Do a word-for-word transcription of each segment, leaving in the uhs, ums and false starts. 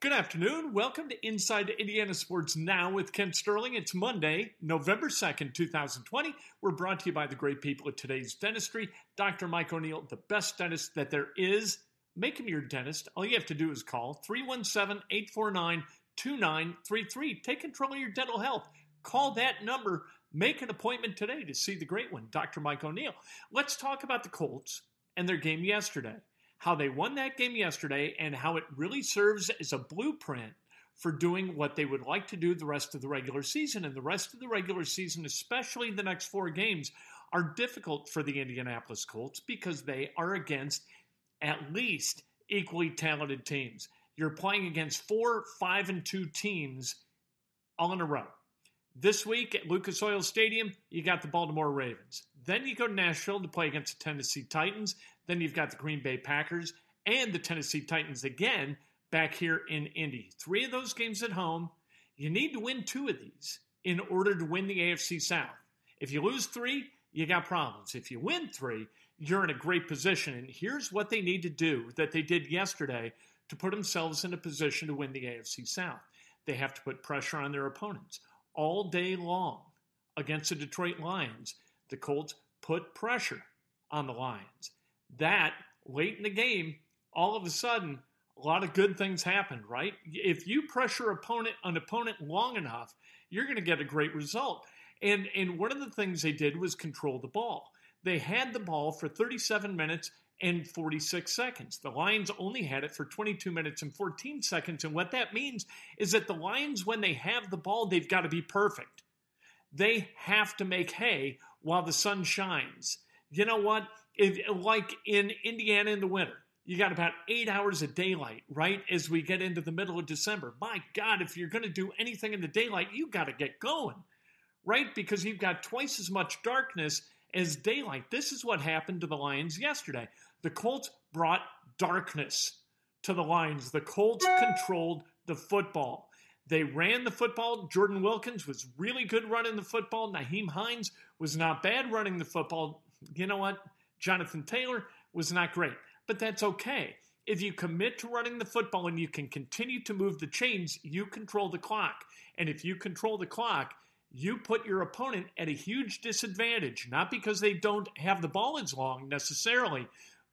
Good afternoon. Welcome to Inside Indiana Sports Now with Ken Sterling. It's Monday, November second, twenty twenty. We're brought to you by the great people at Today's Dentistry. Doctor Mike O'Neill, the best dentist that there is. Make him your dentist. All you have to do is call three one seven, eight four nine, two nine three three. Take control of your dental health. Call that number. Make an appointment today to see the great one, Doctor Mike O'Neill. Let's talk about the Colts and their game yesterday. How they won that game yesterday, and how it really serves as a blueprint for doing what they would like to do the rest of the regular season. And the rest of the regular season, especially the next four games, are difficult for the Indianapolis Colts because they are against at least equally talented teams. You're playing against four, five, and two teams all in a row. This week at Lucas Oil Stadium, you got the Baltimore Ravens. Then you go to Nashville to play against the Tennessee Titans. Then you've got the Green Bay Packers and the Tennessee Titans again back here in Indy. Three of those games at home. You need to win two of these in order to win the A F C South. If you lose three, you got problems. If you win three, you're in a great position. And here's what they need to do that they did yesterday to put themselves in a position to win the A F C South. They have to put pressure on their opponents all day long against the Detroit Lions. The Colts put pressure on the Lions. That, late in the game, all of a sudden, a lot of good things happened, right? If you pressure opponent an opponent long enough, you're going to get a great result. And, and one of the things they did was control the ball. They had the ball for thirty-seven minutes and forty-six seconds. The Lions only had it for twenty-two minutes and fourteen seconds. And what that means is that the Lions, when they have the ball, they've got to be perfect. They have to make hay while the sun shines. You know what? If, like in Indiana in the winter, you got about eight hours of daylight, right, as we get into the middle of December. My God, if you're going to do anything in the daylight, you got to get going, right, because you've got twice as much darkness as daylight. This is what happened to the Lions yesterday. The Colts brought darkness to the Lions. The Colts controlled the football. They ran the football. Jordan Wilkins was really good running the football. Naheem Hines was not bad running the football. You know what? Jonathan Taylor was not great, but that's okay. If you commit to running the football and you can continue to move the chains, you control the clock. And if you control the clock, you put your opponent at a huge disadvantage, not because they don't have the ball as long necessarily,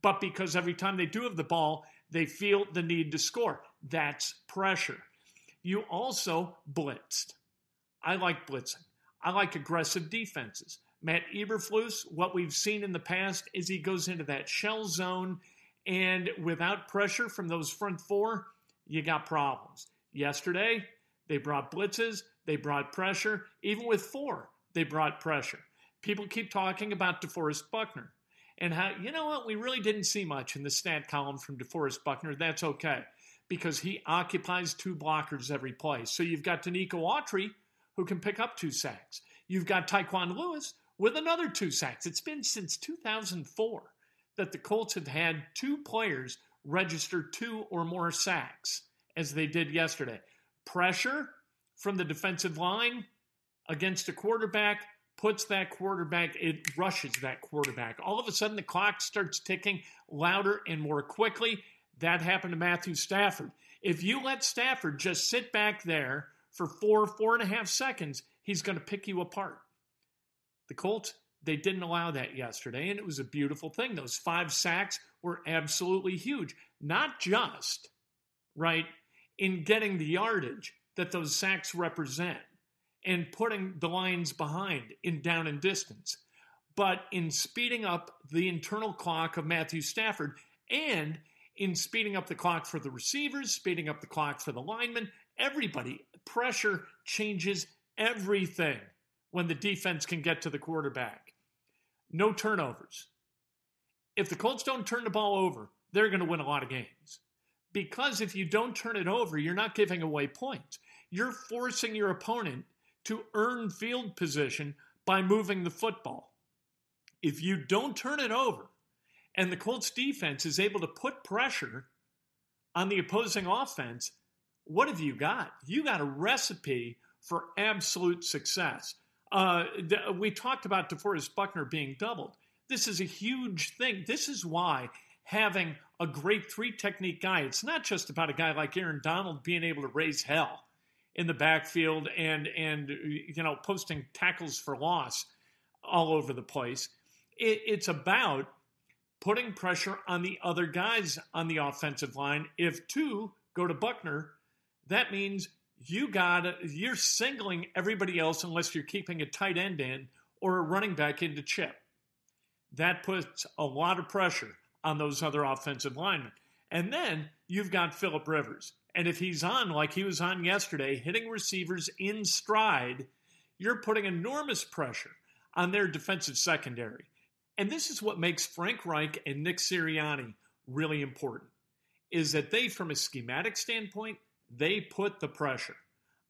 but because every time they do have the ball, they feel the need to score. That's pressure. You also blitzed. I like blitzing. I like aggressive defenses. Matt Eberflus, what we've seen in the past is he goes into that shell zone, and without pressure from those front four, you got problems. Yesterday, they brought blitzes, they brought pressure. Even with four, they brought pressure. People keep talking about DeForest Buckner and how, you know what, we really didn't see much in the stat column from DeForest Buckner. That's okay, because he occupies two blockers every play. So you've got Denico Autry, who can pick up two sacks. You've got Tyquan Lewis, with another two sacks. It's been since two thousand four that the Colts have had two players register two or more sacks, as they did yesterday. Pressure from the defensive line against a quarterback puts that quarterback, it rushes that quarterback. All of a sudden, the clock starts ticking louder and more quickly. That happened to Matthew Stafford. If you let Stafford just sit back there for four, four and a half seconds, he's going to pick you apart. The Colts, they didn't allow that yesterday, and it was a beautiful thing. Those five sacks were absolutely huge, not just, right, in getting the yardage that those sacks represent and putting the Lions behind in down and distance, but in speeding up the internal clock of Matthew Stafford and in speeding up the clock for the receivers, speeding up the clock for the linemen, everybody. Pressure changes everything when the defense can get to the quarterback. No turnovers. If the Colts don't turn the ball over, they're going to win a lot of games because if you don't turn it over, you're not giving away points. You're forcing your opponent to earn field position by moving the football. If you don't turn it over and the Colts defense is able to put pressure on the opposing offense, what have you got? You got a recipe for absolute success. Uh, th- we talked about DeForest Buckner being doubled. This is a huge thing. This is why having a great three-technique guy, it's not just about a guy like Aaron Donald being able to raise hell in the backfield and, and you know, posting tackles for loss all over the place. It, it's about putting pressure on the other guys on the offensive line. If two go to Buckner, that means you gotta, you're singling everybody else unless you're keeping a tight end in or a running back into chip. That puts a lot of pressure on those other offensive linemen. And then you've got Phillip Rivers. And if he's on like he was on yesterday, hitting receivers in stride, you're putting enormous pressure on their defensive secondary. And this is what makes Frank Reich and Nick Sirianni really important, is that they, from a schematic standpoint, they put the pressure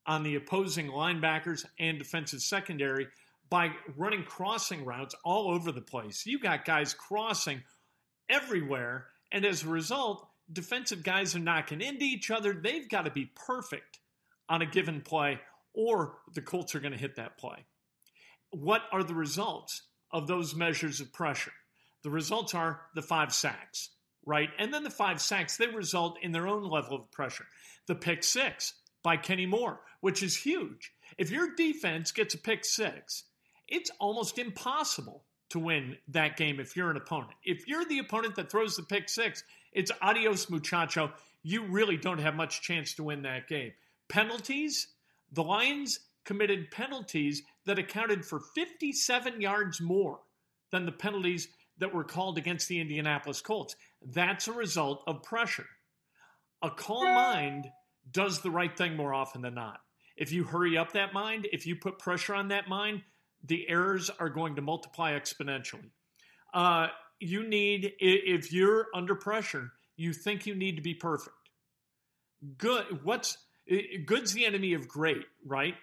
on the opposing linebackers and defensive secondary by running crossing routes all over the place. You got guys crossing everywhere, and as a result, defensive guys are knocking into each other. They've got to be perfect on a given play, or the Colts are going to hit that play. What are the results of those measures of pressure? The results are the five sacks, right? And then the five sacks, they result in their own level of pressure. The pick six by Kenny Moore, which is huge. If your defense gets a pick six, it's almost impossible to win that game if you're an opponent. If you're the opponent that throws the pick six, it's adios muchacho. You really don't have much chance to win that game. Penalties, the Lions committed penalties that accounted for fifty-seven yards more than the penalties that were called against the Indianapolis Colts. That's a result of pressure. A calm mind does the right thing more often than not. If you hurry up that mind, if you put pressure on that mind, the errors are going to multiply exponentially. Uh, you need, if you're under pressure, you think you need to be perfect. Good. What's good's the enemy of great, right?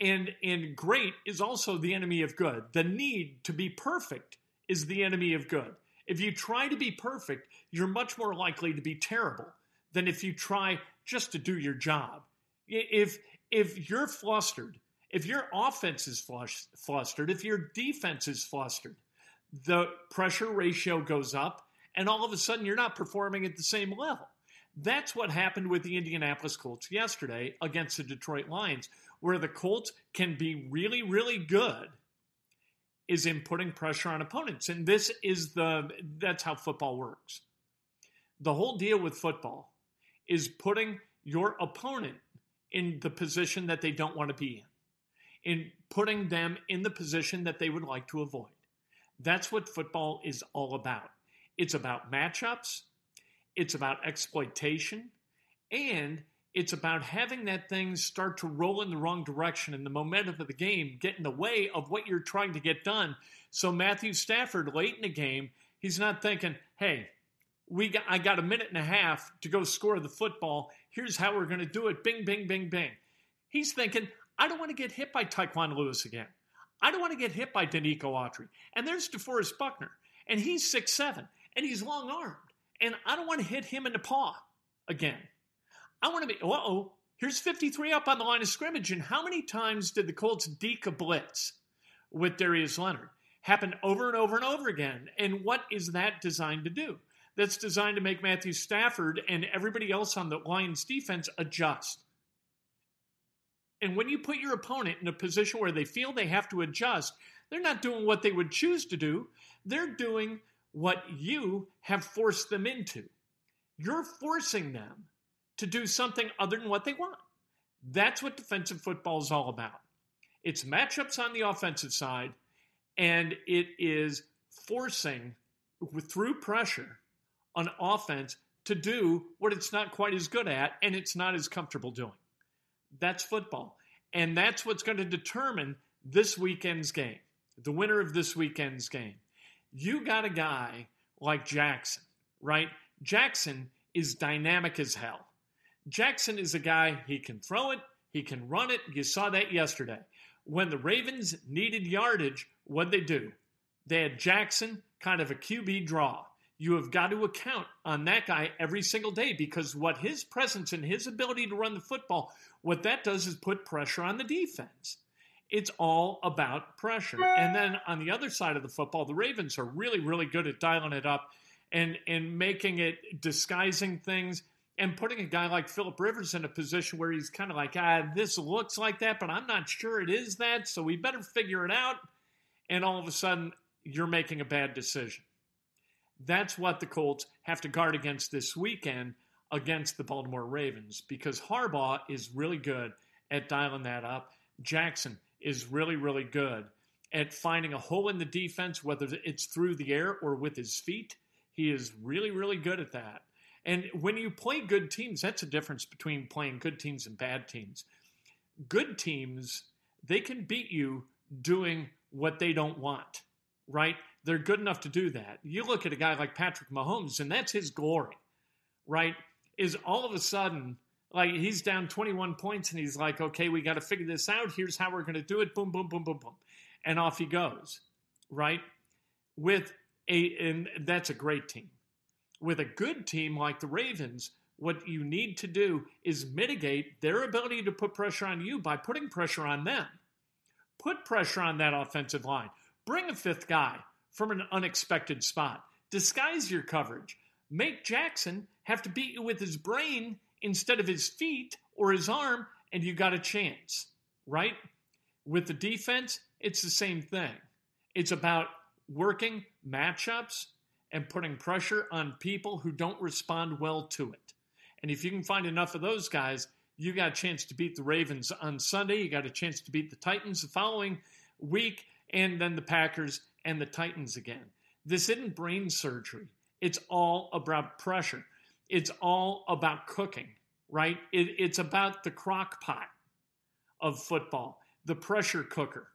And and great is also the enemy of good. The need to be perfect is the enemy of good. If you try to be perfect, you're much more likely to be terrible than if you try just to do your job. If if you're flustered, if your offense is flustered, if your defense is flustered, the pressure ratio goes up, and all of a sudden you're not performing at the same level. That's what happened with the Indianapolis Colts yesterday against the Detroit Lions, where the Colts can be really, really good is in putting pressure on opponents. And this is the, that's how football works. The whole deal with football is putting your opponent in the position that they don't want to be in, in putting them in the position that they would like to avoid. That's what football is all about. It's about matchups, it's about exploitation, and it's about having that thing start to roll in the wrong direction and the momentum of the game get in the way of what you're trying to get done. So Matthew Stafford, late in the game, he's not thinking, hey, we got, I got a minute and a half to go score the football. Here's how we're going to do it. Bing, bing, bing, bing. He's thinking, I don't want to get hit by Tyquan Lewis again. I don't want to get hit by Denico Autry. And there's DeForest Buckner, and he's six seven, and he's long-armed, and I don't want to hit him in the paw again. I want to be, uh-oh, here's fifty-three up on the line of scrimmage, and how many times did the Colts deke a blitz with Darius Leonard? Happened over and over and over again, and what is that designed to do? That's designed to make Matthew Stafford and everybody else on the Lions defense adjust. And when you put your opponent in a position where they feel they have to adjust, they're not doing what they would choose to do. They're doing what you have forced them into. You're forcing them to do something other than what they want. That's what defensive football is all about. It's matchups on the offensive side, and it is forcing, through pressure, an offense to do what it's not quite as good at and it's not as comfortable doing. That's football. And that's what's going to determine this weekend's game, the winner of this weekend's game. You got a guy like Jackson, right? Jackson is dynamic as hell. Jackson is a guy, he can throw it, he can run it. You saw that yesterday. When the Ravens needed yardage, what'd they do? They had Jackson, kind of a Q B draw. You have got to account on that guy every single day because what his presence and his ability to run the football, what that does is put pressure on the defense. It's all about pressure. And then on the other side of the football, the Ravens are really, really good at dialing it up and, and making it, disguising things, and putting a guy like Phillip Rivers in a position where he's kind of like, ah, this looks like that, but I'm not sure it is that, so we better figure it out. And all of a sudden, you're making a bad decision. That's what the Colts have to guard against this weekend against the Baltimore Ravens, because Harbaugh is really good at dialing that up. Jackson is really, really good at finding a hole in the defense, whether it's through the air or with his feet. He is really, really good at that. And when you play good teams, that's the difference between playing good teams and bad teams. Good teams, they can beat you doing what they don't want, right? They're good enough to do that. You look at a guy like Patrick Mahomes, and that's his glory, right? Is all of a sudden, like, he's down twenty-one points, and he's like, okay, we got to figure this out. Here's how we're going to do it. Boom, boom, boom, boom, boom. And off he goes, right? With a, and that's a great team. With a good team like the Ravens, what you need to do is mitigate their ability to put pressure on you by putting pressure on them. Put pressure on that offensive line. Bring a fifth guy from an unexpected spot. Disguise your coverage. Make Jackson have to beat you with his brain instead of his feet or his arm, and you got a chance, right? With the defense, it's the same thing. It's about working matchups and putting pressure on people who don't respond well to it. And if you can find enough of those guys, you got a chance to beat the Ravens on Sunday. You got a chance to beat the Titans the following week, and then the Packers and the Titans again. This isn't brain surgery. It's all about pressure. It's all about cooking, right? It, it's about the crock pot of football, the pressure cooker.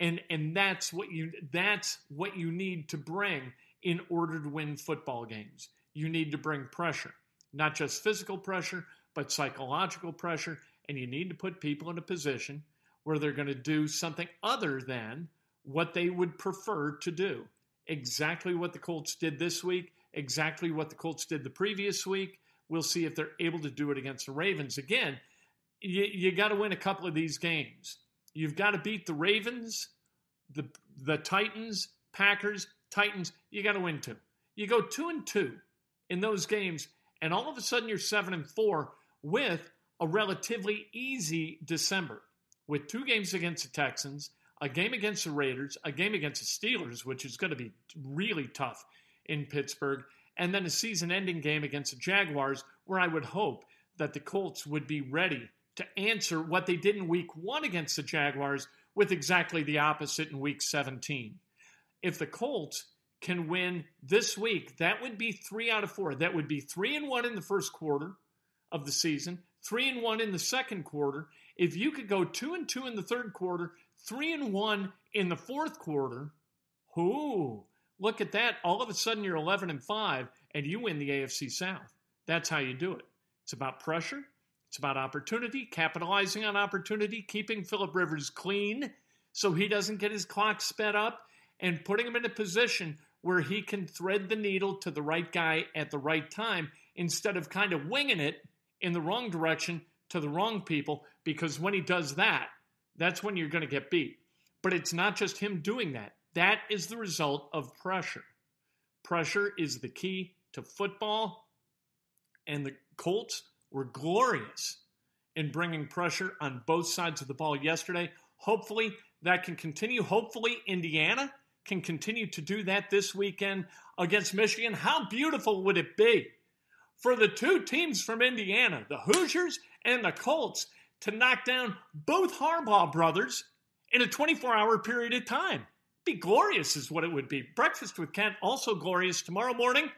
And, and that's what you, that's what you need to bring in order to win football games. You need to bring pressure, not just physical pressure, but psychological pressure, and you need to put people in a position where they're going to do something other than what they would prefer to do. Exactly what the Colts did this week, exactly what the Colts did the previous week. We'll see if they're able to do it against the Ravens. Again, you, you got to win a couple of these games. You've got to beat the Ravens, the, the Titans, Packers, Titans, you got to win two. You go two and two in those games, and all of a sudden you're seven and four with a relatively easy December, with two games against the Texans, a game against the Raiders, a game against the Steelers, which is going to be really tough in Pittsburgh, and then a season-ending game against the Jaguars, where I would hope that the Colts would be ready to answer what they did in week one against the Jaguars with exactly the opposite in week seventeen. If the Colts can win this week, that would be three out of four. That would be three and one in the first quarter of the season, three and one in the second quarter. If you could go two and two in the third quarter, three and one in the fourth quarter, whoo, look at that. All of a sudden you're eleven and five and you win the A F C South. That's how you do it. It's about pressure. It's about opportunity, capitalizing on opportunity, keeping Phillip Rivers clean so he doesn't get his clock sped up, and putting him in a position where he can thread the needle to the right guy at the right time instead of kind of winging it in the wrong direction to the wrong people, because when he does that, that's when you're going to get beat. But it's not just him doing that. That is the result of pressure. Pressure is the key to football, and the Colts were glorious in bringing pressure on both sides of the ball yesterday. Hopefully that can continue. Hopefully Indiana can continue to do that this weekend against Michigan. How beautiful would it be for the two teams from Indiana, the Hoosiers and the Colts, to knock down both Harbaugh brothers in a twenty-four hour period of time? Be glorious is what it would be. Breakfast with Kent, also glorious tomorrow morning,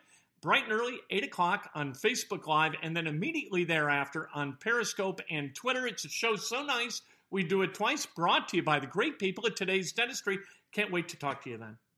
bright and early, eight o'clock on Facebook Live, and then immediately thereafter on Periscope and Twitter. It's a show so nice we do it twice, brought to you by the great people at Today's Dentistry. Can't wait to talk to you then.